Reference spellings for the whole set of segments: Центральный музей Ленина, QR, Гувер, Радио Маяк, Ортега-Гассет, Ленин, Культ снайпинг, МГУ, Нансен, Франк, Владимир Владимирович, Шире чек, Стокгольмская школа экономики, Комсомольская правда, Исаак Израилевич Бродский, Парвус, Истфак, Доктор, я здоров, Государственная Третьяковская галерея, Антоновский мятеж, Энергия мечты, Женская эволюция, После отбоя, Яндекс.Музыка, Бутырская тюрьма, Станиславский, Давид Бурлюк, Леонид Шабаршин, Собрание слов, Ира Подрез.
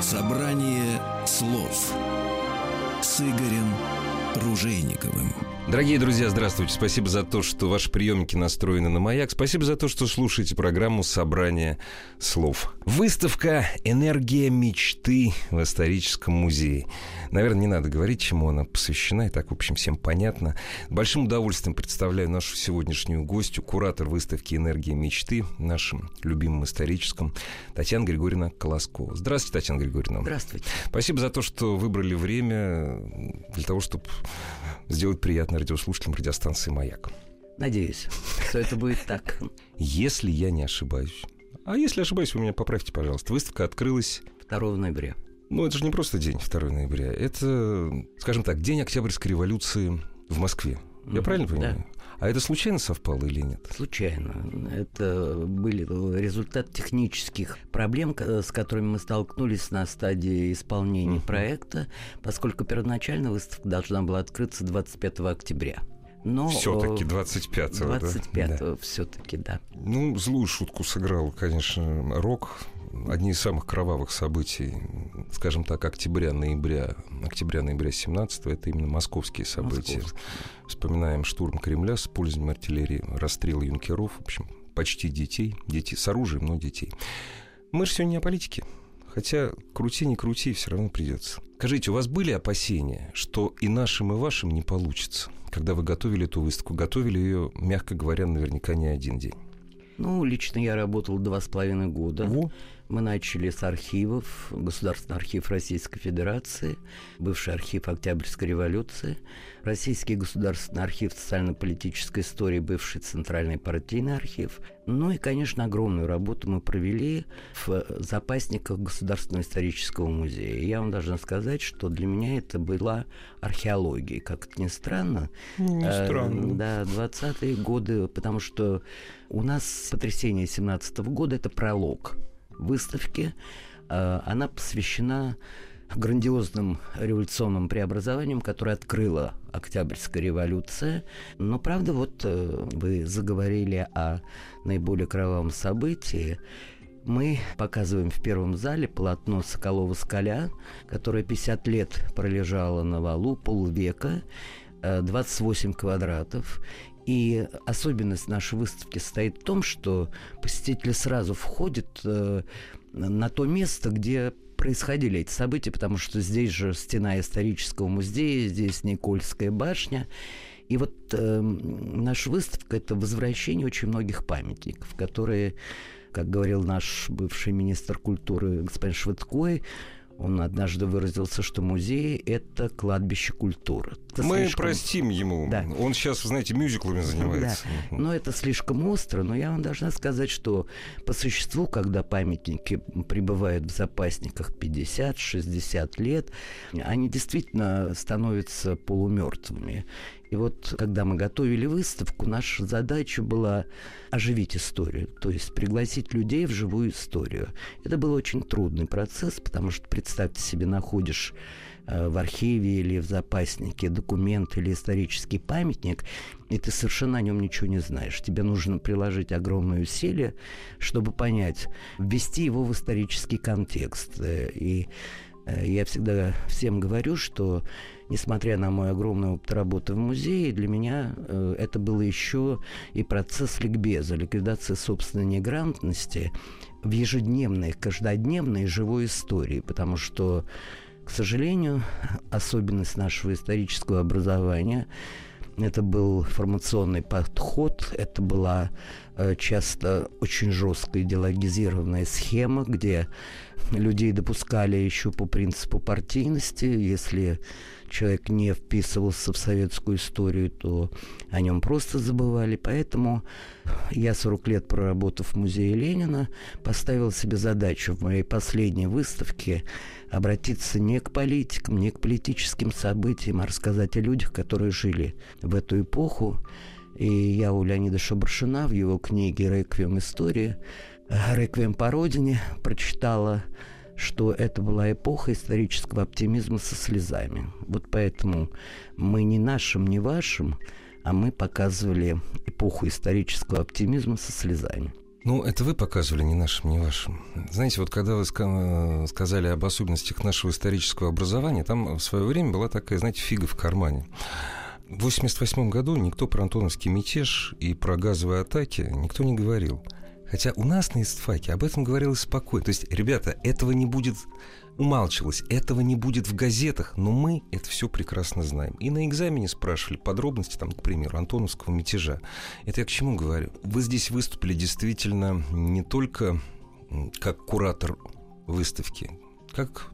Собрание слов с Игорем Ружейниковым. Дорогие друзья, здравствуйте. Спасибо за то, что ваши приемники настроены на «Маяк». Спасибо за то, что слушаете программу «Собрание слов». Выставка «Энергия мечты» в историческом музее. Наверное, не надо говорить, чему она посвящена. И так, в общем, всем понятно. С большим удовольствием представляю нашу сегодняшнюю гостью, куратор выставки «Энергия мечты», нашим любимым историческом, Татьяна Григорьевна Колоскова. Здравствуйте, Татьяна Григорьевна. Здравствуйте. Спасибо за то, что выбрали время для того, чтобы сделать приятное радиослушателям радиостанции «Маяк». Надеюсь, что это будет так. Если я не ошибаюсь. А если ошибаюсь, вы меня поправьте, пожалуйста. Выставка открылась... 2 ноября. Ну, это же не просто день 2 ноября. Это, скажем так, день Октябрьской революции в Москве. Я правильно понимаю? Да. А это случайно совпало или нет? Случайно. Это были результат технических проблем, с которыми мы столкнулись на стадии исполнения проекта, поскольку первоначально выставка должна была открыться 25 октября. Все-таки 25-го, 25-го, да? Все-таки, да. Ну, злую шутку сыграл, конечно, рок. Одни из самых кровавых событий, скажем так, октября-ноября 17-го, это именно московские события. Вспоминаем штурм Кремля с использованием артиллерии, расстрел юнкеров, в общем, почти детей с оружием, но детей. Мы же сегодня не о политике, хотя крути, не крути, все равно придется. Скажите, у вас были опасения, что и нашим, и вашим не получится, когда вы готовили эту выставку? Готовили ее, мягко говоря, наверняка не один день. Ну, лично я работал 2,5 года. Мы начали с архивов, Государственный архив Российской Федерации, бывший архив Октябрьской революции, Российский государственный архив социально-политической истории, бывший Центральный партийный архив. Ну и, конечно, огромную работу мы провели в запасниках Государственного исторического музея. И я вам должна сказать, что для меня это была археология. Как это ни странно. Да, 20-е годы, потому что у нас потрясение 17-го года – это пролог выставки. Она посвящена грандиозным революционным преобразованиям, которые открыла Октябрьская революция. Но, правда, вот вы заговорили о наиболее кровавом событии. Мы показываем в первом зале полотно Соколова-Скаля, которое 50 лет пролежало на валу, полвека, 28 квадратов. И особенность нашей выставки состоит в том, что посетители сразу входят на то место, где происходили эти события, потому что здесь же стена исторического музея, здесь Никольская башня. И вот наша выставка – это возвращение очень многих памятников, которые, как говорил наш бывший министр культуры господин Швыдкой, он однажды выразился, что музей — это кладбище культуры. Это мы слишком... простим ему. Да. Он сейчас, знаете, мюзиклами занимается. Да. Но это слишком остро. Но я вам должна сказать, что по существу, когда памятники пребывают в запасниках 50-60 лет, они действительно становятся полумертвыми. И вот, когда мы готовили выставку, наша задача была оживить историю, то есть пригласить людей в живую историю. Это был очень трудный процесс, потому что, представьте себе, находишь в архиве или в запаснике документ или исторический памятник, и ты совершенно о нем ничего не знаешь. Тебе нужно приложить огромные усилия, чтобы понять, ввести его в исторический контекст. И я всегда всем говорю, что, несмотря на мой огромный опыт работы в музее, для меня это было еще и процесс ликбеза, ликвидации собственной неграмотности в ежедневной, каждодневной живой истории, потому что, к сожалению, особенность нашего исторического образования – это был формационный подход, это была часто очень жесткая идеологизированная схема, где людей допускали еще по принципу партийности. Если человек не вписывался в советскую историю, то о нем просто забывали. Поэтому я, 40 лет проработав в музее Ленина, поставил себе задачу в моей последней выставке обратиться не к политикам, не к политическим событиям, а рассказать о людях, которые жили в эту эпоху. И я у Леонида Шабаршина в его книге «Реквиум. История», «Реквиум по родине» прочитала, что это была эпоха исторического оптимизма со слезами. Вот поэтому мы не нашим, не вашим, а мы показывали эпоху исторического оптимизма со слезами. Ну, это вы показывали не нашим, не вашим. Знаете, вот когда вы сказали об особенностях нашего исторического образования, там в свое время была такая, знаете, фига в кармане. В 1988 году никто про антоновский мятеж и про газовые атаки никто не говорил. Хотя у нас на Истфаке об этом говорилось спокойно. То есть, ребята, этого не будет, умалчивалось, этого не будет в газетах, но мы это все прекрасно знаем. И на экзамене спрашивали подробности, там, к примеру, антоновского мятежа. Это я к чему говорю? Вы здесь выступили действительно не только как куратор выставки, как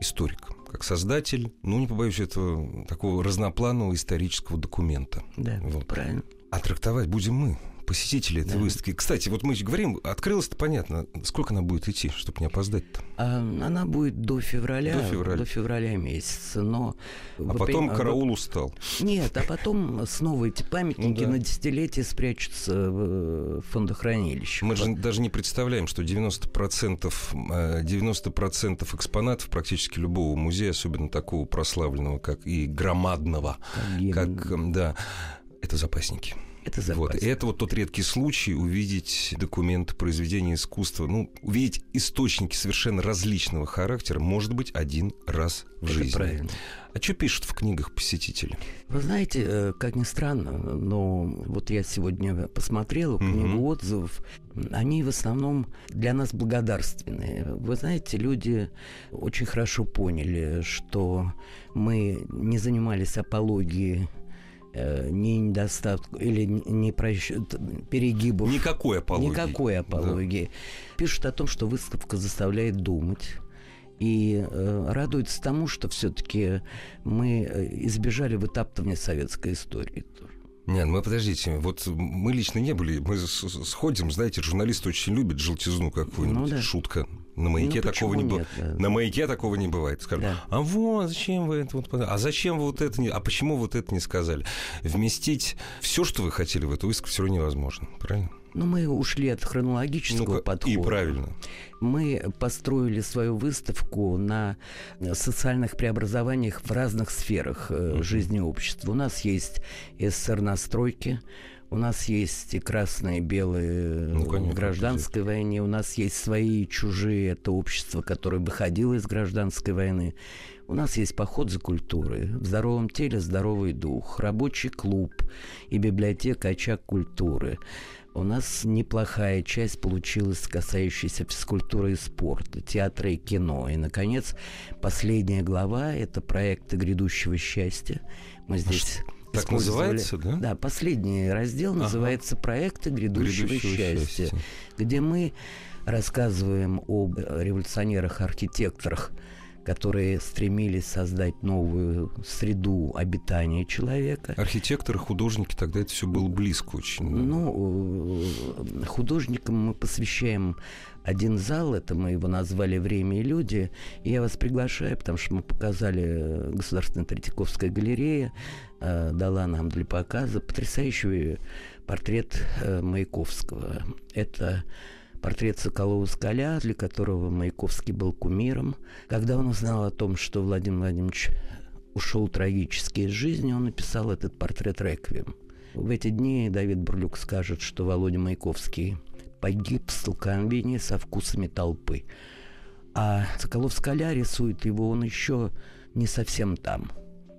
историк, как создатель, ну, не побоюсь этого, такого разнопланового исторического документа. Да, вот. Правильно. А трактовать будем мы, посетители этой выставки. Кстати, вот мы говорим, открылась-то понятно. Сколько она будет идти, чтобы не опоздать-то? Она будет до февраля месяца. Но а потом караул устал. Нет, а потом снова эти памятники на десятилетие спрячутся в фондохранилище. Мы же даже не представляем, что 90% экспонатов практически любого музея, особенно такого прославленного, как и громадного, это запасники. Это вот тот редкий случай увидеть документы, произведения искусства, ну, увидеть источники совершенно различного характера, может быть, один раз в жизни. Правильно. А что пишут в книгах посетители? Вы знаете, как ни странно, но вот я сегодня посмотрела книгу отзывов. Они в основном для нас благодарственные. Вы знаете, люди очень хорошо поняли, что мы не занимались апологией, не недостатку или не перегибов. Никакой апологии. Да. Пишут о том, что выставка заставляет думать. И радуется тому, что все-таки мы избежали вытаптывания советской истории. Нет, подождите, вот мы лично не были, мы сходим, знаете, журналисты очень любят желтизну какую-нибудь, шутка. На маяке, такого не бывает. На маяке такого не бывает. Скажут, а вот, зачем вы это вот... А зачем вы вот это не... А почему вот это не сказали? Вместить все, что вы хотели в эту выставку, все равно невозможно, правильно? Мы ушли от хронологического подхода. И правильно. Мы построили свою выставку на социальных преобразованиях в разных сферах жизни общества. У нас есть СССР-настройки, у нас есть и красные, и белые в гражданской войне, у нас есть свои и чужие, это общество, которое выходило из гражданской войны. У нас есть поход за культурой, в здоровом теле здоровый дух, рабочий клуб и библиотека «Очаг культуры». У нас неплохая часть получилась, касающаяся физкультуры и спорта, театра и кино. И, наконец, последняя глава – это проекты грядущего счастья. Мы здесь... Так называется, да? Да, последний раздел называется «Проекты грядущего счастья», где мы рассказываем об революционерах-архитекторах, которые стремились создать новую среду обитания человека. Архитекторы, художники, тогда это все было близко очень. Да? Ну, художникам мы посвящаем один зал, это мы его назвали «Время и люди». И я вас приглашаю, потому что мы показали Государственная Третьяковская галерея, дала нам для показа потрясающий портрет Маяковского. Это... портрет Соколова-Скаля, для которого Маяковский был кумиром. Когда он узнал о том, что Владимир Владимирович ушел трагически из жизни, он написал этот портрет «Реквиум». В эти дни Давид Бурлюк скажет, что Володя Маяковский погиб в столкновении со вкусами толпы. А Соколов-Скаля рисует его, он еще не совсем там,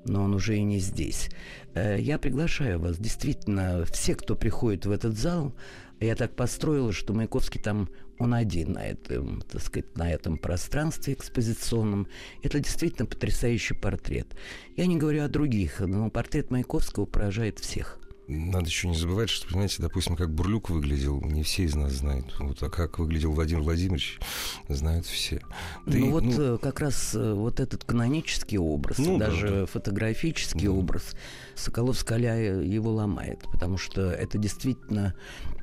но он уже и не здесь. Я приглашаю вас, действительно, все, кто приходит в этот зал, я так построила, что Маяковский там, он один на этом, так сказать, на этом пространстве экспозиционном. Это действительно потрясающий портрет. Я не говорю о других, но портрет Маяковского поражает всех. Надо еще не забывать, что, понимаете, допустим, как Бурлюк выглядел, не все из нас знают. Вот, а как выглядел Владимир Владимирович, знают все. Да как раз вот этот канонический образ, фотографический образ, Соколов-Скаля его ломает, потому что это действительно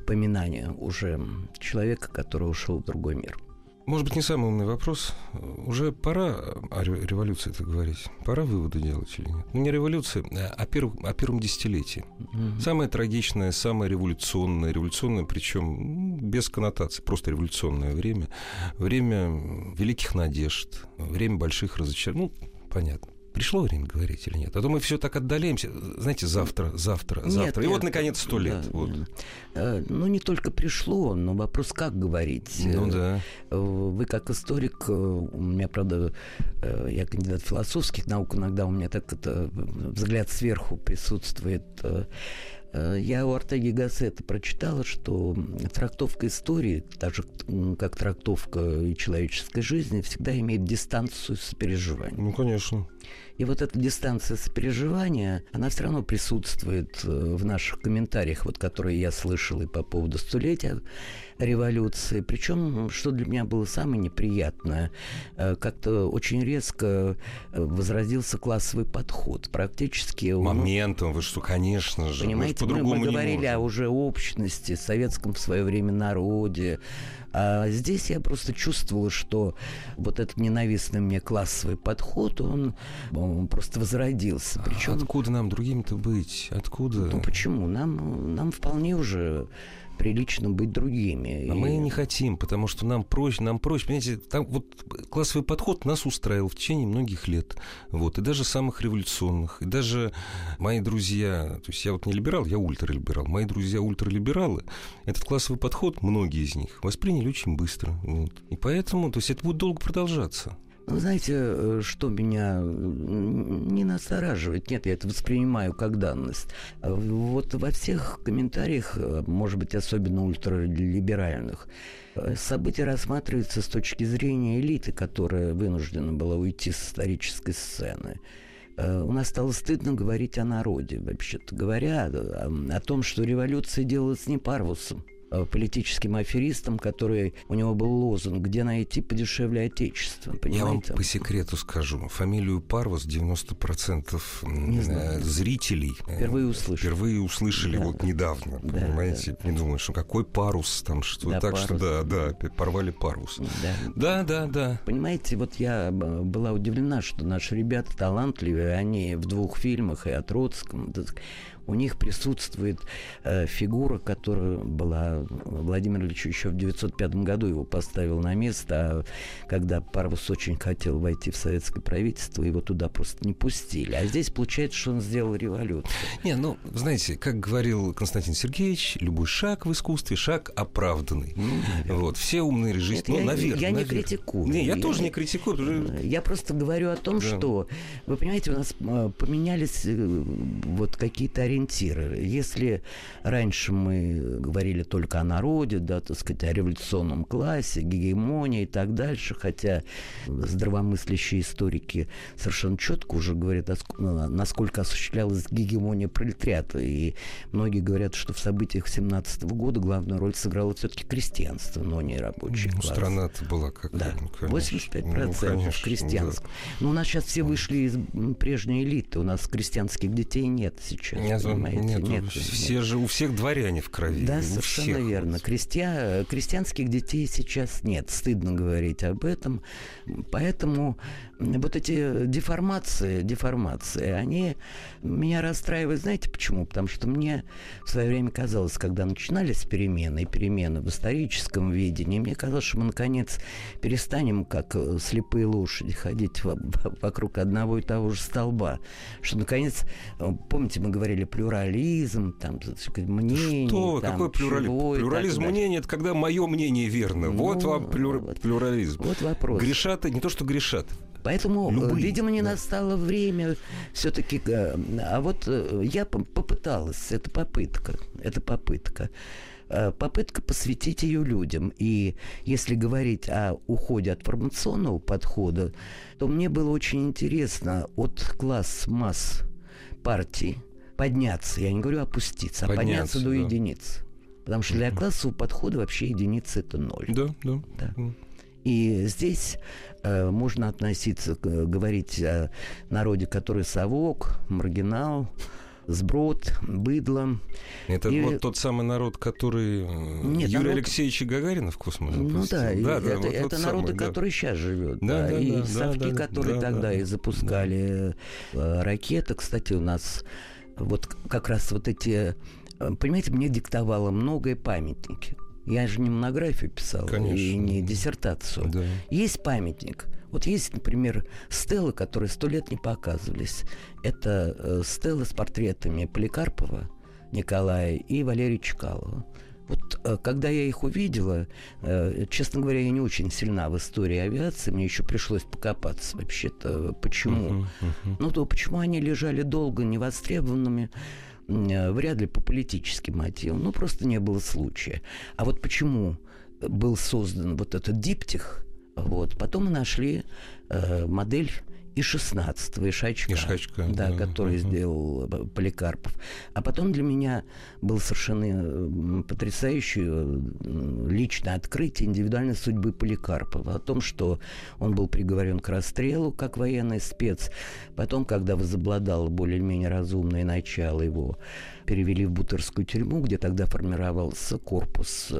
поминание уже человека, который ушел в другой мир. Может быть, не самый умный вопрос. Уже пора о революции это говорить. Пора выводы делать или нет? Ну, не революция, а о первом десятилетии. Mm-hmm. Самое трагичное, самое революционное, причем без коннотаций, просто революционное время. Время великих надежд, время больших разочарований. Ну, понятно. Пришло время говорить или нет? А то мы все так отдаляемся. Знаете, завтра. И вот, наконец, 100 лет. Да, вот. Да. Ну, не только пришло, но вопрос, как говорить. Ну, да. Вы как историк, у меня, правда, я кандидат философских наук, иногда у меня так это взгляд сверху присутствует. Я у Ортеги-Гассета прочитала, что трактовка истории, так же как трактовка и человеческой жизни, всегда имеет дистанцию сопереживания. Ну, конечно. И вот эта дистанция сопереживания, она все равно присутствует в наших комментариях, вот, которые я слышал и по поводу столетия революции. Причем, что для меня было самое неприятное, как-то очень резко возразился классовый подход. Практически... Моментом, вы что, конечно же. Понимаете, мы говорили о уже общности, советском в свое время народе. А здесь я просто чувствовала, что вот этот ненавистный мне классовый подход, он просто возродился. Причем... Откуда нам другим-то быть? Откуда? Ну почему? Нам вполне уже прилично быть другими. А мы и не хотим, потому что нам проще. Понимаете, там вот классовый подход нас устраивал в течение многих лет. Вот. И даже самых революционных. И даже мои друзья, то есть я вот не либерал, я ультралиберал. Мои друзья ультралибералы, этот классовый подход, многие из них, восприняли очень быстро. Вот. И поэтому, то есть это будет долго продолжаться. Ну, знаете, что меня не настораживает? Нет, я это воспринимаю как данность. Вот во всех комментариях, может быть, особенно ультралиберальных, события рассматриваются с точки зрения элиты, которая вынуждена была уйти с исторической сцены. У нас стало стыдно говорить о народе, вообще-то говоря, о том, что революция делалась не Парвусом, политическим аферистом, который... У него был лозунг «Где найти подешевле отечество?». Понимаете? Я вам по секрету скажу. Фамилию Парвус 90% зрителей впервые услышали да. Вот недавно. Да, понимаете? Да, да. Не думаю, что какой Парвус там, что... Да, так Парвус. Что да, порвали Парвус. Да. Понимаете, вот я была удивлена, что наши ребята талантливые, они в 2 фильмах и о Троцком... У них присутствует фигура, которая была... Владимир Владимирович еще в 1905 году его поставил на место, а когда Парвус очень хотел войти в советское правительство, его туда просто не пустили. А здесь получается, что он сделал революцию. Знаете, как говорил Константин Сергеевич, любой шаг в искусстве — шаг оправданный. Вот, все умные режиссеры... Я не критикую. Я тоже не критикую. Я просто говорю о том, что... Вы понимаете, у нас поменялись вот какие-то ориентиры. Если раньше мы говорили только о народе, да, так сказать, о революционном классе, гегемонии и так дальше, хотя здравомыслящие историки совершенно четко уже говорят, насколько осуществлялась гегемония пролетариата. И многие говорят, что в событиях 1917 года главную роль сыграло все-таки крестьянство, но не рабочий класс. Страна-то была как-то... Да, 85% крестьянского. Но у нас сейчас все вышли из прежней элиты. У нас крестьянских детей нет сейчас. Нет. Все же у всех дворяне в крови. Да, совершенно верно. Крестьянских детей сейчас нет. Стыдно говорить об этом. Поэтому вот эти деформации, они меня расстраивают. Знаете почему? Потому что мне в свое время казалось, когда начинались перемены в историческом видении, мне казалось, что мы, наконец, перестанем, как слепые лошади, ходить вокруг одного и того же столба. Что, наконец, помните, мы говорили плюрализм, там, мнение. Что? Там, какой плюрализм? Плюрализм мнений — это когда мое мнение верно. Вот вам плюрализм. Вот вопрос. Грешат, не то что грешат. Поэтому, видимо, не настало время все-таки. А вот я попыталась, это попытка. Попытка посвятить ее людям. И если говорить о уходе от формационного подхода, то мне было очень интересно от масс партий подняться. Я не говорю опуститься, подняться до единиц. Потому что для классового подхода вообще единица — это 0. Да. И здесь можно говорить о народе, который совок, маргинал, сброд, быдло. Это и... вот тот самый народ, который Юрий Алексеевич Гагарин в космос запустил. Ну да, это народы, которые сейчас живет. Да. И совки, которые тогда и запускали ракеты. Кстати, у нас вот как раз вот эти... Понимаете, мне диктовало многое памятники. Я же не монографию писал, конечно, и не диссертацию. Да. Есть памятник. Вот есть, например, стелы, которые 100 лет не показывались. Это стелы с портретами Поликарпова, Николая и Валерия Чкалова. Вот когда я их увидела, честно говоря, я не очень сильна в истории авиации, мне еще пришлось покопаться вообще-то, почему. Ну то почему они лежали долго невостребованными, вряд ли по политическим мотивам, ну просто не было случая. А вот почему был создан вот этот диптих, вот, потом мы нашли модель И-16, Ишачка, да, который сделал Поликарпов. А потом для меня было совершенно потрясающее личное открытие индивидуальной судьбы Поликарпова. О том, что он был приговорен к расстрелу как военный спец. Потом, когда возобладало более-менее разумное начало, его перевели в Бутырскую тюрьму, где тогда формировался корпус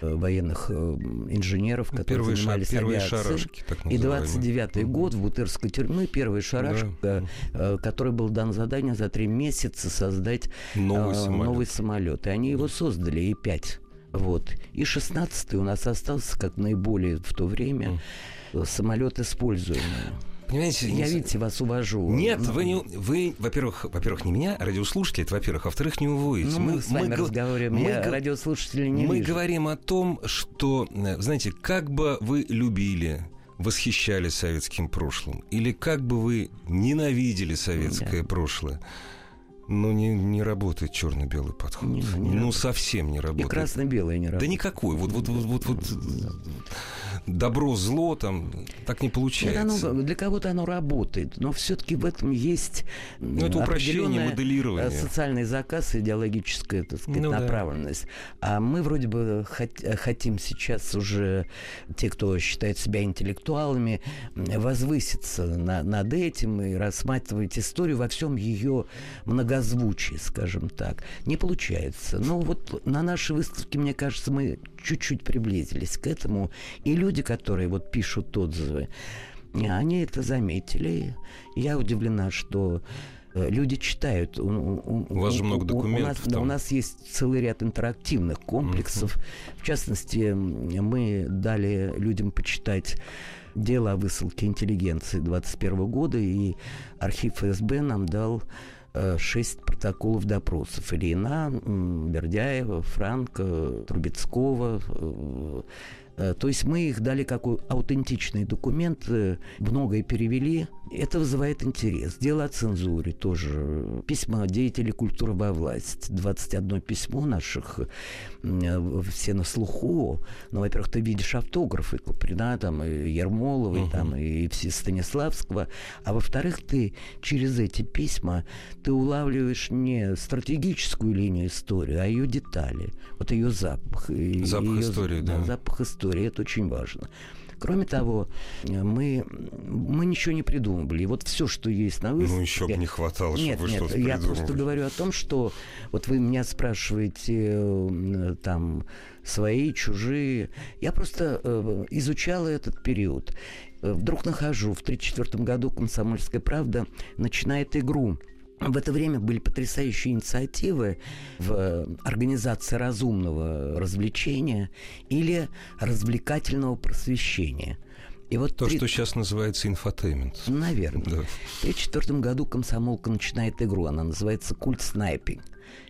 военных инженеров, которые занимались авиацией. И 29-й год в Бутырской тюрьме, ну и первая шарашка, который был дан задание за 3 месяца создать новый самолет. И они его создали, И-5. Вот. И 16-й у нас остался как наиболее в то время самолет используемый. Понимаете, я, видите, вас увожу. Нет, вы во-первых, не меня, а радиослушателей, это, во-первых. А во-вторых, не уводите. Мы с вами разговариваем, я радиослушателей не вижу. Мы говорим о том, что, знаете, как бы вы любили... восхищались советским прошлым, или как бы вы ненавидели советское прошлое, но не работает черно-белый подход. Не совсем не работает. И красно-белый не работает. Да никакой. Добро-зло там так не получается. Для кого-то оно работает, но все-таки в этом есть определенный социальный заказ, идеологическая, так сказать, направленность. Да. А мы вроде бы хотим сейчас уже, те, кто считает себя интеллектуалами, возвыситься над этим и рассматривать историю во всем ее многозвучии, скажем так. Не получается. Но вот на нашей выставке, мне кажется, мы чуть-чуть приблизились к этому, и люди, которые вот пишут отзывы, они это заметили. Я удивлена, что люди читают. У вас же много документов. У нас есть целый ряд интерактивных комплексов. В частности, мы дали людям почитать дело о высылке интеллигенции 21 года, и архив ФСБ нам дал 6 протоколов допросов. Ильина, Бердяева, Франка, Трубецкого. То есть мы их дали как аутентичные документы, многое перевели. Это вызывает интерес. Дело о цензуре тоже. Письма деятелей культуры во власть. 21 письмо наших, все на слуху. Ну, во-первых, ты видишь автографы Куприна, там, и Ермолова, и Станиславского. А во-вторых, ты через эти письма ты улавливаешь не стратегическую линию истории, а ее детали. Вот ее запах. Запах истории, да. Запах истории. Это очень важно. Кроме того, мы ничего не придумывали. И вот все, что есть на выставке... Ну, еще бы не хватало, чтобы вы что-то придумывали. Я просто говорю о том, что... Вот вы меня спрашиваете, там, свои, чужие. Я просто изучала этот период. Вдруг нахожу, в 1934 году «Комсомольская правда» начинает игру. В это время были потрясающие инициативы в организации разумного развлечения или развлекательного просвещения. И вот то, что сейчас называется инфотеймент. Наверное. Да. В 1934 году комсомолка начинает игру. Она называется «Культ снайпинг».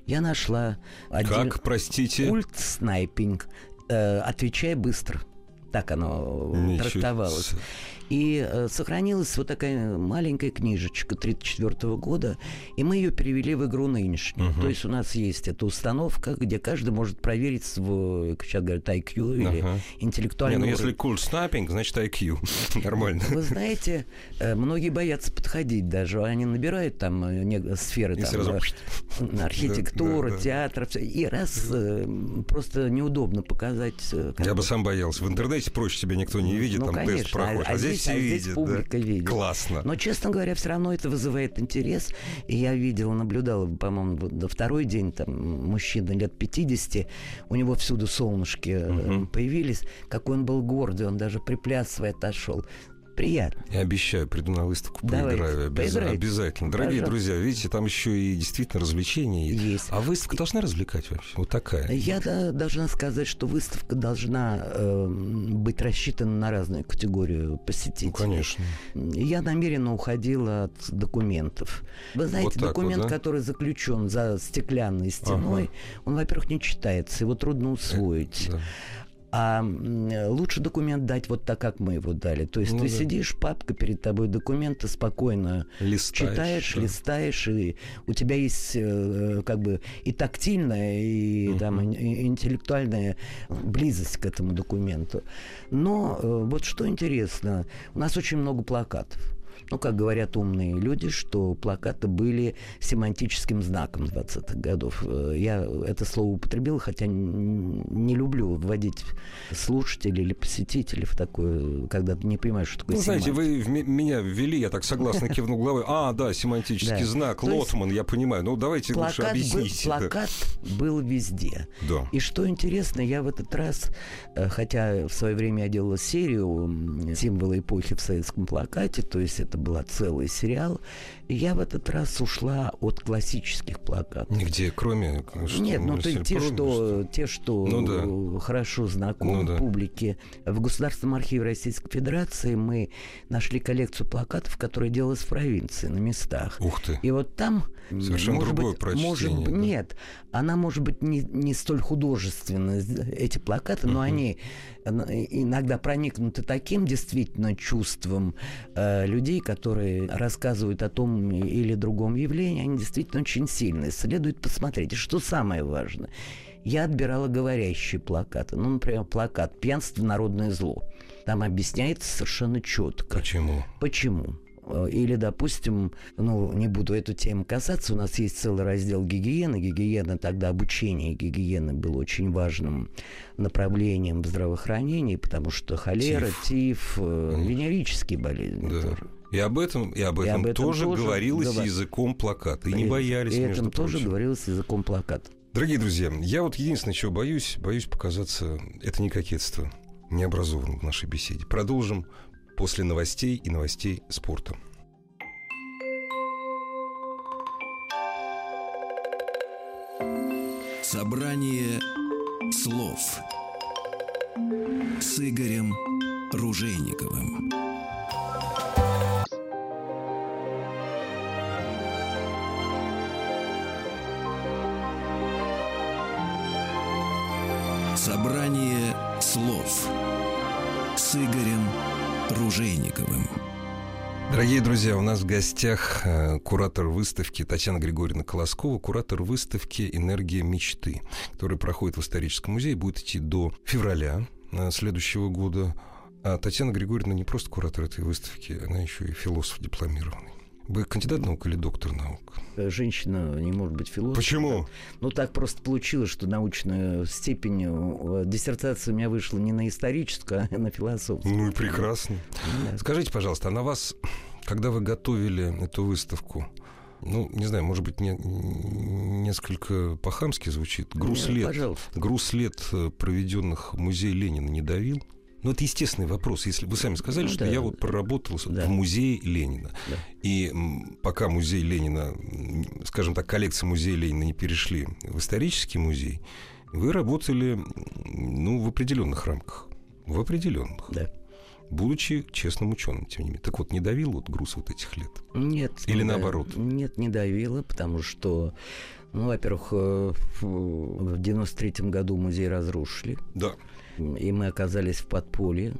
Я нашла... Как, простите? «Культ снайпинг». «Отвечай быстро». Так оно трактовалось. И сохранилась вот такая маленькая книжечка 1934 года, и мы ее перевели в игру нынешнюю. То есть у нас есть эта установка, где каждый может проверить свой, как сейчас говорят, IQ или интеллектуальный уровень. Если культ снайпинг, значит IQ. Нормально. Вы знаете, многие боятся подходить даже. Они набирают там сферы там, архитектура, театр. И раз просто неудобно показать... Я бы сам боялся. В интернете здесь проще себя никто не видит, ну, там конечно, тест проходит. А здесь все видят, публика видит. Классно. Но, честно говоря, все равно это вызывает интерес. И я видела, наблюдала, по-моему, на второй день там мужчина лет 50, у него всюду солнышки появились. Какой он был гордый, он даже приплясывая отошел. Приятно. Я обещаю, приду на выставку, поиграю. Обязательно. Дорогие друзья, видите, там еще и действительно развлечения есть. А выставка должна развлекать вообще? Вот такая. Я должна сказать, что выставка должна быть рассчитана на разную категорию посетителей. Ну, конечно. Я намеренно уходила от документов. Вы знаете, вот документ, вот, да? который заключен за стеклянной стеной, он, во-первых, не читается, его трудно усвоить. Да. А лучше документ дать вот так, как мы его дали. То есть ты сидишь, папка перед тобой, документы спокойно листаешь, и у тебя есть как бы и тактильная, и, там, и интеллектуальная близость к этому документу. Но вот что интересно, у нас очень много плакатов. Ну, как говорят умные люди, что плакаты были семантическим знаком 20-х годов. Я это слово употребила, хотя не люблю вводить слушателей или посетителей в такое, когда ты не понимаешь, что такое семантика. Ну, знаете, вы меня ввели, я так согласно кивнул головой. А, да, семантический знак, Лотман, я понимаю. Ну, давайте лучше объясните. Плакат был везде. И что интересно, я в этот раз, хотя в свое время я делала серию «Символы эпохи в советском плакате», то есть это был целый сериал. Я в этот раз ушла от классических плакатов. Нигде, кроме... Нет, ну те, что хорошо знакомы публике. В Государственном архиве Российской Федерации мы нашли коллекцию плакатов, которые делалась в провинции, на местах. Ух ты! И вот там... Совершенно другое прочтение. Может, да? Нет, она, может быть, не столь художественна, эти плакаты, но они иногда проникнуты таким действительно чувством людей, которые рассказывают о том или другом явлении, они действительно очень сильные. Следует посмотреть. И что самое важное, я отбирала говорящие плакаты. Ну, например, плакат «Пьянство – народное зло». Там объясняется совершенно четко. Почему? Или, допустим, ну, не буду эту тему касаться, у нас есть целый раздел гигиены. Гигиена тогда, обучение гигиены было очень важным направлением в здравоохранении, потому что холера, тиф венерические болезни тоже. И об этом тоже говорилось языком плаката. И не боялись, между прочим. И об этом тоже говорилось языком плаката. Дорогие друзья, я вот единственное, чего боюсь показаться, это не кокетство, не образованным в нашей беседе. Продолжим после новостей и новостей спорта. Собрание слов с Игорем Ружейниковым. Собрание слов с Игорем Ружейниковым. Дорогие друзья, у нас в гостях куратор выставки Татьяна Григорьевна Колоскова, куратор выставки «Энергия мечты», которая проходит в историческом музее, будет идти до февраля следующего года. А Татьяна Григорьевна не просто куратор этой выставки, она еще и философ дипломированный. Вы кандидат наук или доктор наук? Женщина не может быть философом. Почему? Ну, так просто получилось, что научную степень, диссертация у меня вышла не на историческую, а на философскую. Ну и прекрасно. Да. Скажите, пожалуйста, а на вас, когда вы готовили эту выставку, ну, не знаю, может быть, несколько по-хамски звучит, груз лет, проведенных в музее Ленина, не давил? Но это естественный вопрос. Если вы сами сказали, что я вот проработал в музее Ленина. Да. И пока музей Ленина, скажем так, коллекция музея Ленина не перешли в исторический музей, вы работали, ну, в определенных рамках. В определенных. Да. Будучи честным ученым, тем не менее. Так вот, не давил вот груз вот этих лет? Нет. Или наоборот? Нет, не давило, потому что, ну, во-первых, в 93-м году музей разрушили. Да. И мы оказались в подполье.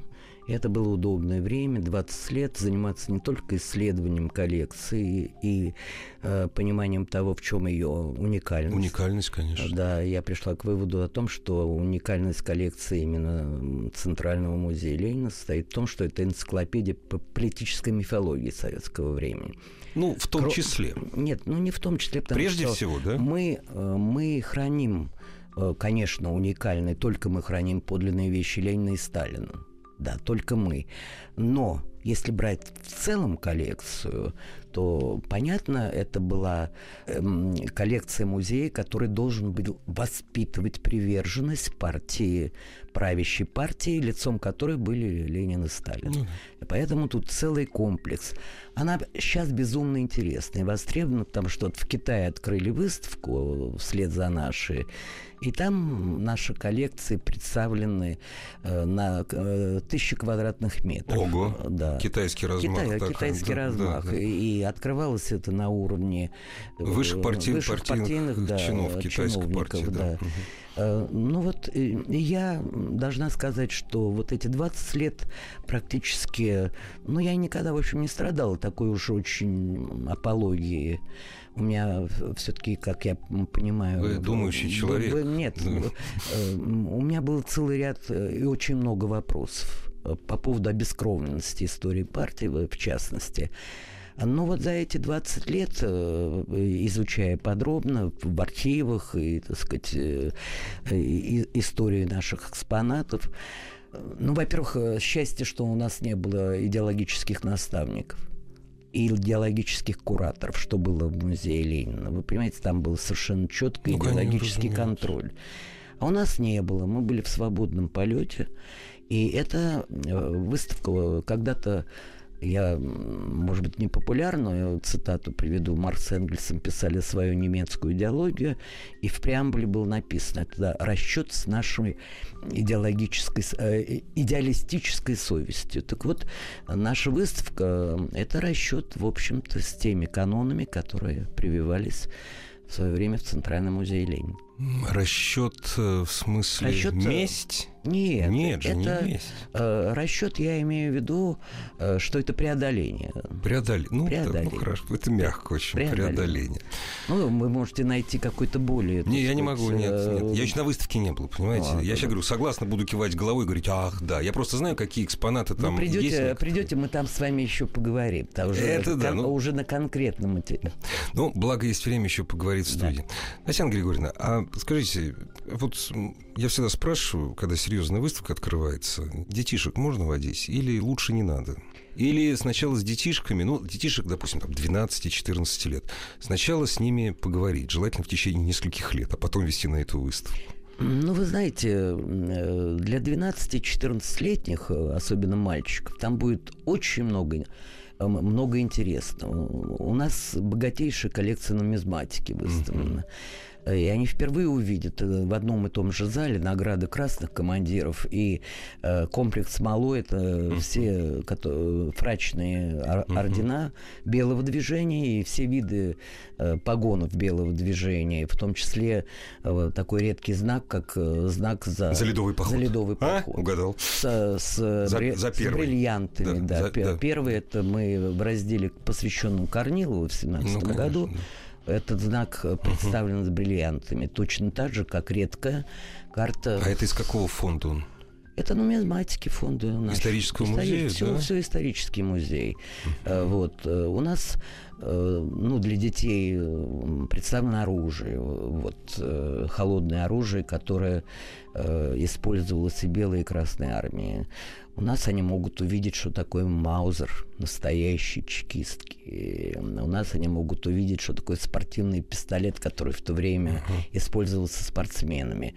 Это было удобное время, 20 лет, заниматься не только исследованием коллекции и пониманием того, в чем ее уникальность. Уникальность, конечно. Да, я пришла к выводу о том, что уникальность коллекции именно Центрального музея Ленина состоит в том, что это энциклопедия по политической мифологии советского времени. Ну, в том числе. Нет, ну не в том числе, потому что... Прежде всего, да? Мы храним, конечно, уникальные, только мы храним подлинные вещи Ленина и Сталина. да, только мы. Но если брать в целом коллекцию, то, понятно, это была коллекция музея, который должен был воспитывать приверженность партии, правящей партии, лицом которой были Ленин и Сталин. Mm-hmm. Поэтому тут целый комплекс. Она сейчас безумно интересна и востребована, потому что в Китае открыли выставку вслед за нашей, и там наши коллекции представлены на 1000 квадратных метров. Ого! Да. Китайский размах. Китайский размах. Да, да. И открывалось это на уровне высших партийных да, чинов китайской партии. Да. Да. Угу. Ну вот, я должна сказать, что вот эти 20 лет практически... Ну, я никогда, в общем, не страдала такой уж очень апологией. У меня все-таки, как я понимаю... Вы думающий человек. Нет. У меня был целый ряд и очень много вопросов по поводу обескровленности истории партии, в частности. Но вот за эти 20 лет, изучая подробно в архивах и, так сказать, историю наших экспонатов, ну, во-первых, счастье, что у нас не было идеологических наставников и идеологических кураторов, что было в музее Ленина. Вы понимаете, там был совершенно четкий идеологический контроль. А у нас не было, мы были в свободном полете. И эта выставка когда-то, я, может быть, не популярную цитату приведу, Маркс с Энгельсом писали свою немецкую идеологию, и в преамбуле было написано, это расчет с нашей идеалистической совестью. Так вот, наша выставка – это расчет, в общем-то, с теми канонами, которые прививались в свое время в Центральном музее Ленина. Расчет в смысле месть? Нет, это не месть. Расчет, я имею в виду, что это преодоление. Преодоление. Ну, хорошо, это мягко очень, преодоление. Ну, вы можете найти какой-то более... Не, я не могу, нет. Я еще на выставке не был, понимаете? Я сейчас говорю, согласно, буду кивать головой и говорить, ах, да. Я просто знаю, какие экспонаты там есть. Придете, мы там с вами еще поговорим. Это да. Уже на конкретном материале. Ну, благо, есть время еще поговорить в студии. Татьяна Григорьевна, а скажите, вот я всегда спрашиваю, когда серьезная выставка открывается, детишек можно водить или лучше не надо? Или сначала с детишками, ну, детишек, допустим, там 12-14 лет, сначала с ними поговорить, желательно в течение нескольких лет, а потом вести на эту выставку? Ну, вы знаете, для 12-14-летних, особенно мальчиков, там будет очень много интересного. У нас богатейшая коллекция нумизматики выставлена. И они впервые увидят в одном и том же зале награды красных командиров и комплекс Мало, это все фрачные ордена белого движения и все виды погонов белого движения, в том числе такой редкий знак, как знак за ледовый поход. За ледовый поход. Угадал. За с бриллиантами. Да, да. Первый это мы в разделе, посвященном Корнилову в 1917 году. Этот знак представлен с бриллиантами. Точно так же, как редкая карта... А это из какого фонда он? Это нумизматики фонда нашего. Исторического музея, да? Все исторический музей. Вот. У нас... Ну, для детей представлено оружие, вот, холодное оружие, которое использовалось и белой, и красной армии. У нас они могут увидеть, что такое маузер, настоящий чекистский. У нас они могут увидеть, что такое спортивный пистолет, который в то время использовался спортсменами.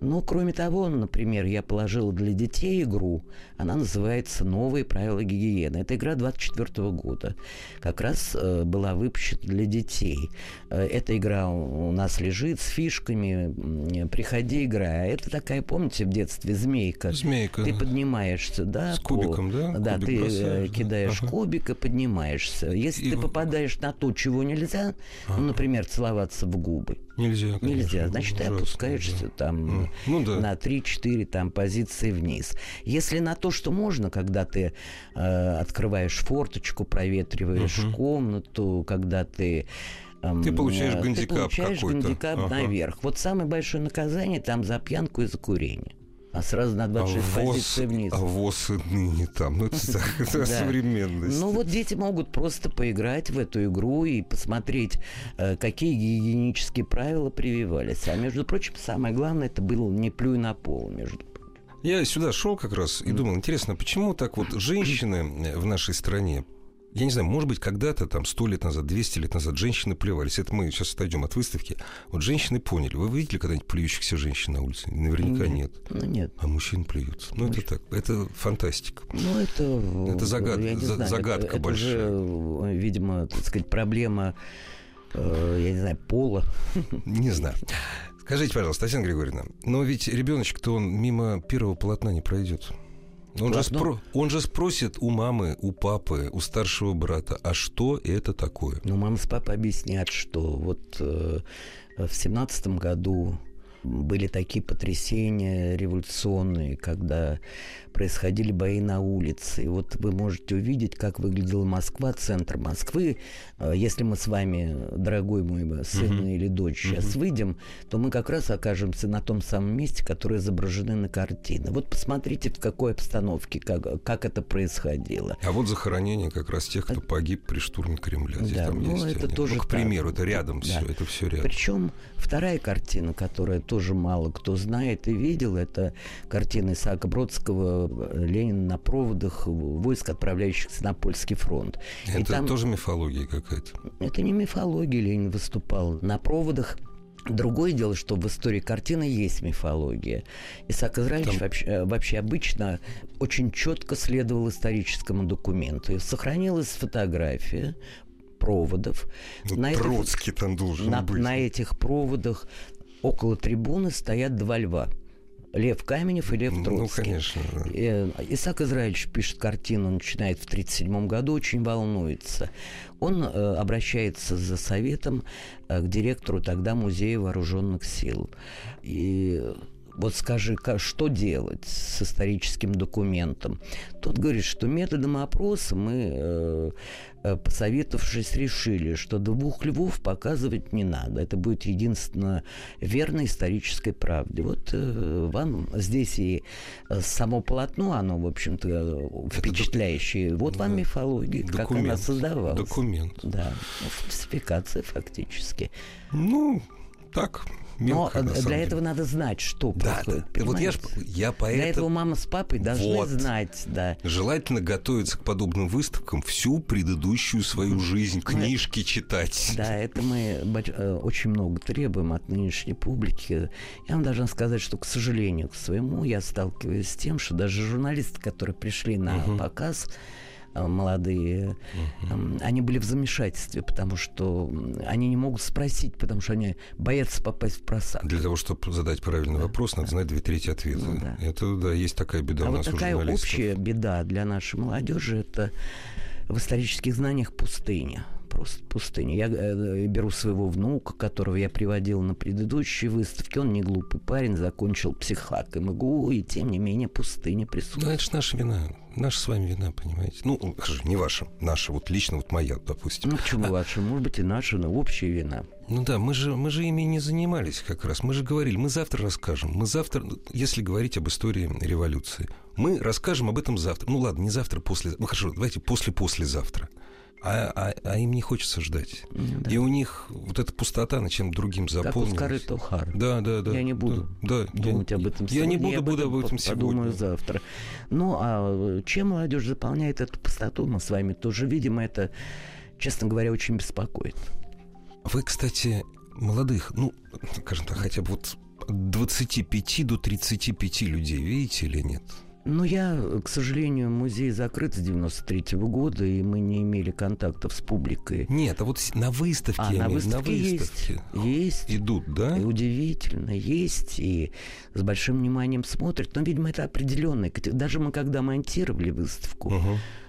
Но, кроме того, например, я положила для детей игру. Она называется «Новые правила гигиены». Это игра 24-го года. Как раз была выпущена для детей. Эта игра у нас лежит с фишками. Приходи, играй. Это такая, помните, в детстве змейка? Змейка. Ты поднимаешься, да? С кубиком, да? Да, кубик ты бросаешь, кидаешь кубик и поднимаешься. Если ты попадаешь на то, чего нельзя, ну, например, целоваться в губы, нельзя, конечно. Нельзя. Значит, ты опускаешься там на 3-4 там, позиции вниз. Если на то, что можно, когда ты открываешь форточку, проветриваешь комнату, когда ты... Ты получаешь гандикап какой-то. Ты получаешь гандикап наверх. Вот самое большое наказание там за пьянку и за курение. А сразу на 26 позиций вниз. А ВОЗ и ныне там. Ну, это современность. Ну, вот дети могут просто поиграть в эту игру и посмотреть, какие гигиенические правила прививались. А, между прочим, самое главное, это было «не плюй на пол», между прочим. Я сюда шел как раз и думал, интересно, почему так вот женщины в нашей стране, я не знаю, может быть, когда-то, там, 100 лет назад, 200 лет назад женщины плевались. Это мы сейчас отойдем от выставки. Вот женщины поняли. Вы видели когда-нибудь плюющихся женщин на улице? Наверняка нет. Ну, нет. А мужчин плюются. Ну, это так. Это фантастика. Ну, это загадка это большая. Уже, видимо, так сказать, проблема, я не знаю, пола. Не знаю. Скажите, пожалуйста, Татьяна Григорьевна, но ведь ребеночек-то он мимо первого полотна не пройдет. Он же спросит у мамы, у папы, у старшего брата, а что это такое? Ну, мама с папой объяснят, что вот в 1917 году были такие потрясения революционные, когда происходили бои на улице. И вот вы можете увидеть, как выглядела Москва, центр Москвы. Если мы с вами, дорогой мой сын или дочь, сейчас выйдем, то мы как раз окажемся на том самом месте, которое изображены на картине. Вот посмотрите, в какой обстановке, как это происходило. А вот захоронение как раз тех, кто погиб при штурме Кремля. Здесь да, там ну, есть это тоже ну, к примеру, это рядом да. все, это все рядом. Причем вторая картина, которая тоже мало кто знает и видел, это картина Исаака Бродского «Ленин на проводах войск, отправляющихся на польский фронт». Это и там... тоже мифология какая-то? Это не мифология, Ленин выступал на проводах. Другое дело, что в истории картины есть мифология. Исаак Израилевич там... вообще обычно очень четко следовал историческому документу. И сохранилась фотография проводов. Ну, на Троцкий этих... там должен быть. На этих проводах около трибуны стоят два льва. Лев Каменев и Лев Троцкий. Ну, конечно. Да. Исаак Израилевич пишет картину, начинает в 1937 году, очень волнуется. Он обращается за советом к директору тогда Музея вооруженных сил. И вот скажи, что делать с историческим документом? Тот говорит, что методом опроса мы, посоветовавшись, решили, что двух львов показывать не надо. Это будет единственно верной исторической правде. Вот вам здесь и само полотно, оно, в общем-то, впечатляющее. Это вот вам да. мифология, документ. Как она создавалась. Документ. Да, фальсификация фактически. Ну, так... Мелко, но для этого надо знать, что да, происходит. Да. Вот я поэтому... Для этого мама с папой должны вот. Знать. Да. Желательно готовиться к подобным выставкам всю предыдущую свою жизнь, книжки читать. Да, это мы очень много требуем от нынешней публики. Я вам должна сказать, что, к сожалению, к своему, я сталкиваюсь с тем, что даже журналисты, которые пришли на показ... молодые, они были в замешательстве, потому что они не могут спросить, потому что они боятся попасть в просак. Для того, чтобы задать правильный вопрос, надо знать 2/3 ответа. Ну, да. Это, да, есть такая беда у нас вот такая у журналистов. Общая беда для нашей молодежи – это в исторических знаниях пустыня. Просто пустыня. Я беру своего внука, которого я приводил на предыдущие выставки. Он не глупый парень, закончил психфак МГУ, и тем не менее пустыня присутствует. Ну, это же наша вина. Наша с вами вина, понимаете? Ну, не ваша. Наша, вот лично, вот моя, допустим. Ну, почему ваша? Может быть, и наша, но общая вина. Ну да, мы же ими не занимались как раз. Мы же говорили, мы завтра расскажем. Мы завтра, если говорить об истории революции, мы расскажем об этом завтра. Ну ладно, не завтра, после... Ну хорошо, давайте послезавтра. А им не хочется ждать. Да. И у них вот эта пустота на чем другим заполнилась. Как у Скарлетт О'Хара. Да. Я не буду думать об этом сегодня. Я подумаю завтра. Ну, а чем молодежь заполняет эту пустоту, мы с вами тоже видим. Это, честно говоря, очень беспокоит. Вы, кстати, молодых, ну, скажем так, хотя бы вот от 25 до 35 людей видите или нет? Ну, к сожалению, музей закрыт с 1993 года, и мы не имели контактов с публикой. Нет, а вот на выставке... На выставке есть. Идут, да? И удивительно, есть, и с большим вниманием смотрят. Но, видимо, это определенное. Даже мы, когда монтировали выставку,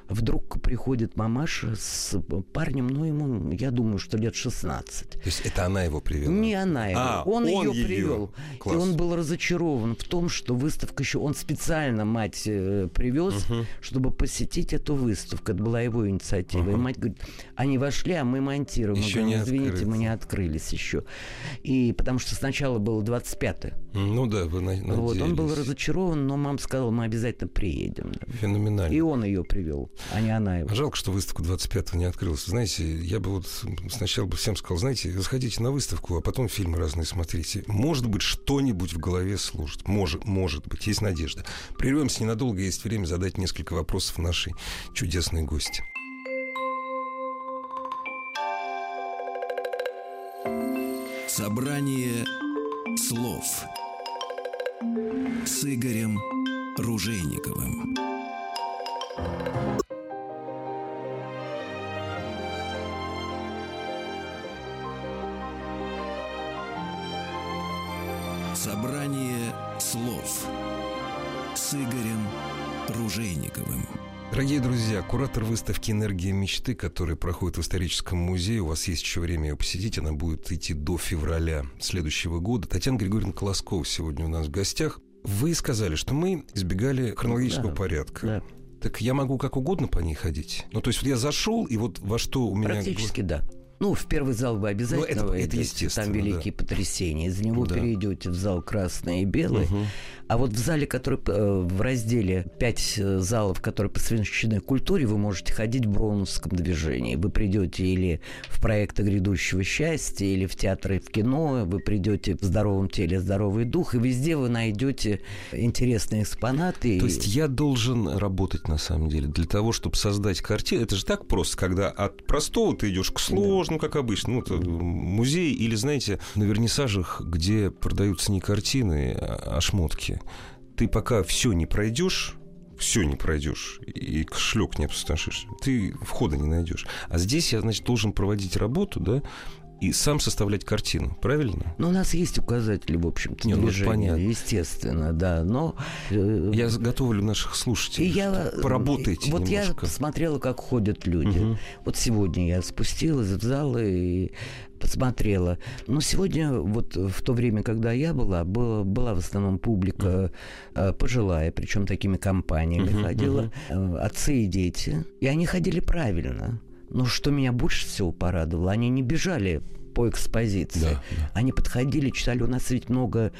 вдруг приходит мамаша с парнем, ну, ему, я думаю, что лет 16. То есть это она его привела? Не она его, он ее привел. И он был разочарован в том, что выставка еще... Он специально мать привез, чтобы посетить эту выставку. Это была его инициатива. И мать говорит, они вошли, а мы монтируем. Еще мы говорим, извините, мы не открылись еще. И потому что сначала было 25-е. Ну да, вы надеялись. Вот, он был разочарован, но мама сказала, мы обязательно приедем. Да. Феноменально. И он ее привел. а не она его. Жалко, что выставка 25-го не открылась. Знаете, я бы вот сначала бы всем сказал, знаете, сходите на выставку, а потом фильмы разные смотрите. Может быть, что-нибудь в голове служит. Может быть, есть надежда. Прервемся ненадолго, есть время задать несколько вопросов нашей чудесной гости. Собрание слов с Игорем Ружейниковым. Собрание слов с Игорем Ружейниковым. Дорогие друзья, куратор выставки «Энергия мечты», которая проходит в историческом музее, у вас есть еще время ее посетить, она будет идти до февраля следующего года. Татьяна Григорьевна Колоскова сегодня у нас в гостях. Вы сказали, что мы избегали хронологического порядка. Да. Так я могу как угодно по ней ходить? Ну, то есть вот я зашел, и вот во что у меня... Практически, да. Ну, в первый зал вы обязательно войдете, там великие потрясения. Из него перейдете в зал красный и белый. Угу. А вот в зале, который в разделе 5 залов, которые посвящены культуре, вы можете ходить в броуновском движении. Вы придете или в проекты грядущего счастья, или в театр и в кино, вы придете в здоровом теле, здоровый дух, и везде вы найдете интересные экспонаты. То есть я должен работать, на самом деле, для того, чтобы создать картину. Это же так просто, когда от простого ты идешь к сложному. Ну, как обычно, ну, музей или, знаете, на вернисажах, где продаются не картины, а шмотки. Ты пока все не пройдешь и кошелек не опустошишь, ты входа не найдешь. А здесь я, значит, должен проводить работу, да, и сам составлять картину, правильно? Ну, у нас есть указатели, в общем-то, движения, естественно, да, но... Я готовлю наших слушателей, поработайте вот немножко. Вот я посмотрела, как ходят люди. Угу. Вот сегодня я спустилась в зал и посмотрела. Но сегодня, вот в то время, когда я была в основном публика пожилая, причем такими компаниями ходила, отцы и дети, и они ходили правильно. Но что меня больше всего порадовало, они не бежали по экспозиции. Да. Они подходили, читали. У нас ведь много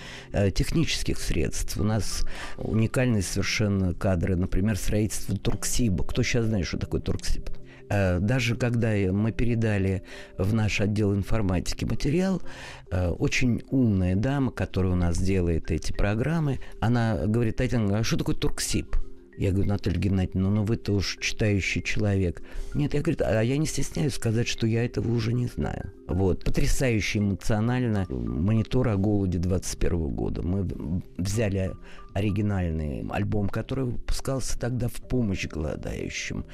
технических средств. У нас уникальные совершенно кадры. Например, строительство Турксиба. Кто сейчас знает, что такое Турксиб? Даже когда мы передали в наш отдел информатики материал, очень умная дама, которая у нас делает эти программы, она говорит: Татьяна, а что такое Турксиб? Я говорю: Наталья Геннадьевна, ну вы-то уж читающий человек. Нет, я говорю, а я не стесняюсь сказать, что я этого уже не знаю. Вот, потрясающе эмоционально. Монитор о голоде 21 года. Мы взяли оригинальный альбом, который выпускался тогда в помощь голодающим,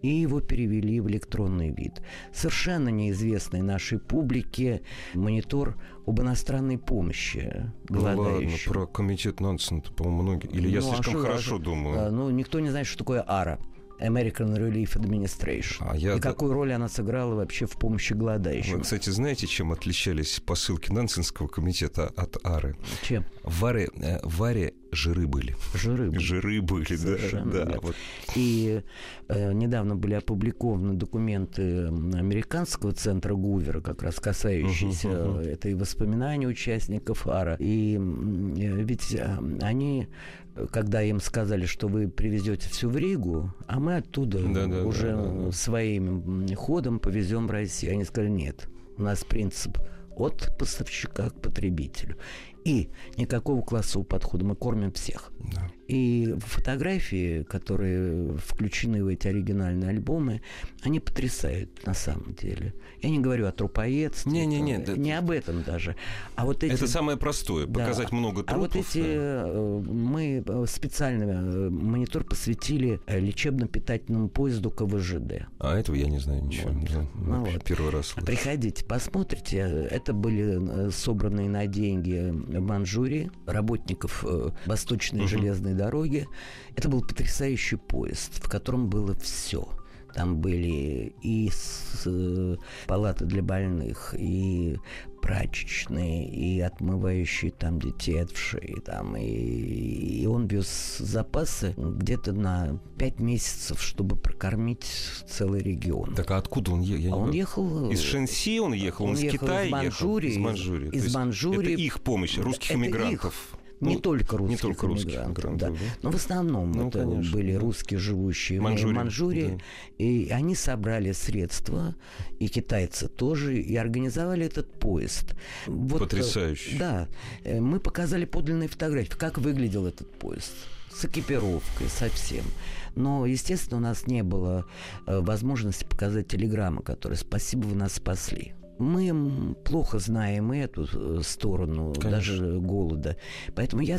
и его перевели в электронный вид. Совершенно неизвестный нашей публике монитор об иностранной помощи голодающим. Ладно, про комитет Нансен-то, по-моему, многие... Или я слишком хорошо думаю? Ну, никто не знает, что такое АРА. American Relief Administration. И какую роль она сыграла вообще в помощи голодающим. Вы, кстати, знаете, чем отличались посылки Нансенского комитета от АРы? Чем? В АРе жиры были. Жиры были, да. Вот. И недавно были опубликованы документы американского центра Гувера, как раз касающиеся этой воспоминаний участников АРа. И ведь они... Когда им сказали, что вы привезете все в Ригу, а мы оттуда своим ходом повезем в Россию. Они сказали: нет, у нас принцип от поставщика к потребителю. И никакого классового подхода, мы кормим всех. Да. И фотографии, которые включены в эти оригинальные альбомы, они потрясают на самом деле. Я не говорю о трупоедстве. Не об этом даже. А вот эти... Это самое простое, показать много трупов. А вот эти... Мы специально монитор посвятили лечебно-питательному поезду КВЖД. А этого я не знаю ничего. Вот. Да. Ну, первый раз слышу. Приходите, посмотрите. Это были собранные на деньги в Маньчжурии работников Восточной железной дороги. Это был потрясающий поезд, в котором было все. Там были и палаты для больных, и прачечные, и отмывающие там детей от вшей. Там, и он вез запасы где-то на 5 месяцев, чтобы прокормить целый регион. Так а откуда он ехал? Он ехал... Из Шэньси он ехал, он из Китая ехал. Из Маньчжурии. Из Маньчжурии. Это их помощь, русских эмигрантов. Не только русских иммигрантов, да. Но в основном это были русские, живущие в Маньчжурии. И они собрали средства, и китайцы тоже, и организовали этот поезд. Потрясающе. Да. Мы показали подлинные фотографии, как выглядел этот поезд. С экипировкой, совсем. Но, естественно, у нас не было возможности показать телеграммы, которые «Спасибо, вы нас спасли». Мы плохо знаем эту сторону, конечно, даже голода. Поэтому я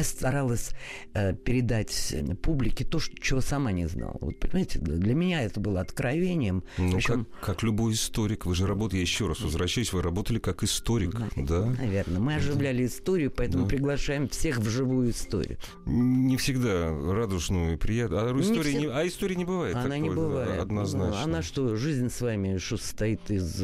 старалась передать публике то, чего сама не знала. Вот, понимаете, для меня это было откровением. Ну, причем... как любой историк. Вы же работали, я еще раз возвращаюсь, вы работали как историк. Да, наверное. Мы оживляли историю, поэтому приглашаем всех в живую историю. Не всегда радужную и приятную. А истории не бывает. Она не бывает. Однозначно. Она что, жизнь с вами что состоит из...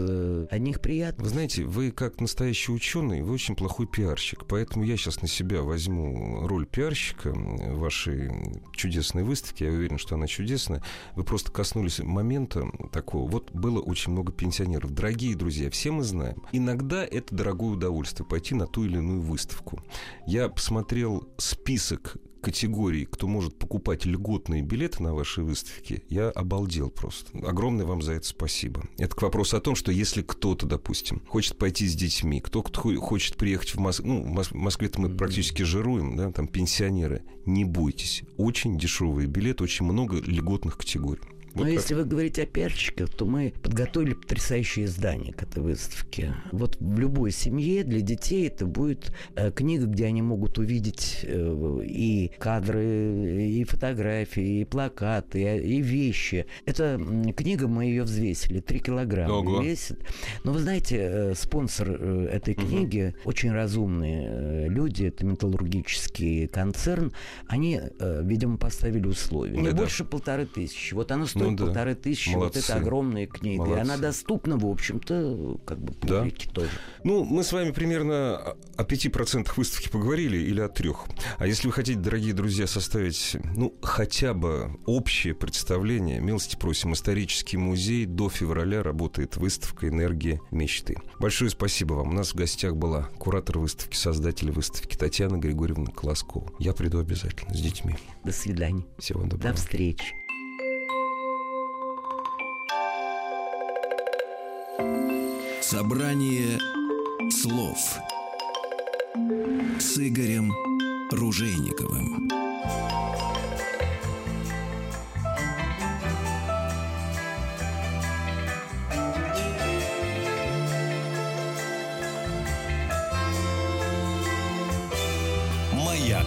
одних приятных. Вы знаете, вы как настоящий ученый, вы очень плохой пиарщик. Поэтому я сейчас на себя возьму роль пиарщика вашей чудесной выставки. Я уверен, что она чудесная. Вы просто коснулись момента такого. Вот было очень много пенсионеров. Дорогие друзья, все мы знаем. Иногда это дорогое удовольствие пойти на ту или иную выставку. Я посмотрел список категорий, кто может покупать льготные билеты на вашей выставке, я обалдел просто. Огромное вам за это спасибо. Это к вопросу о том, что если кто-то, допустим, хочет пойти с детьми, кто-то хочет приехать в Москву, ну, в Москве-то мы практически жируем, да, там пенсионеры, не бойтесь. Очень дешевые билеты, очень много льготных категорий. Вот. Но если вы говорите о пиарщиках, то мы подготовили потрясающее издание к этой выставке. Вот в любой семье для детей это будет книга, где они могут увидеть и кадры, и фотографии, и плакаты, и вещи. Эта книга, мы ее взвесили, 3 килограмма весит. Но вы знаете, спонсор этой книги, очень разумные люди, это металлургический концерн, они, видимо, поставили условия. Не больше 1500. Вот она стоит 1500, молодцы. Вот это огромная книга. Молодцы. И она доступна, в общем-то, как бы публике тоже. Ну, мы с вами примерно о 5% выставки поговорили, или о 3%. А если вы хотите, дорогие друзья, составить, ну, хотя бы общее представление, милости просим, исторический музей до февраля работает выставка «Энергия мечты». Большое спасибо вам. У нас в гостях была куратор выставки, создатель выставки Татьяна Григорьевна Колоскова. Я приду обязательно с детьми. До свидания. Всего доброго. До встречи. Собрание слов с Игорем Ружейниковым. Маяк.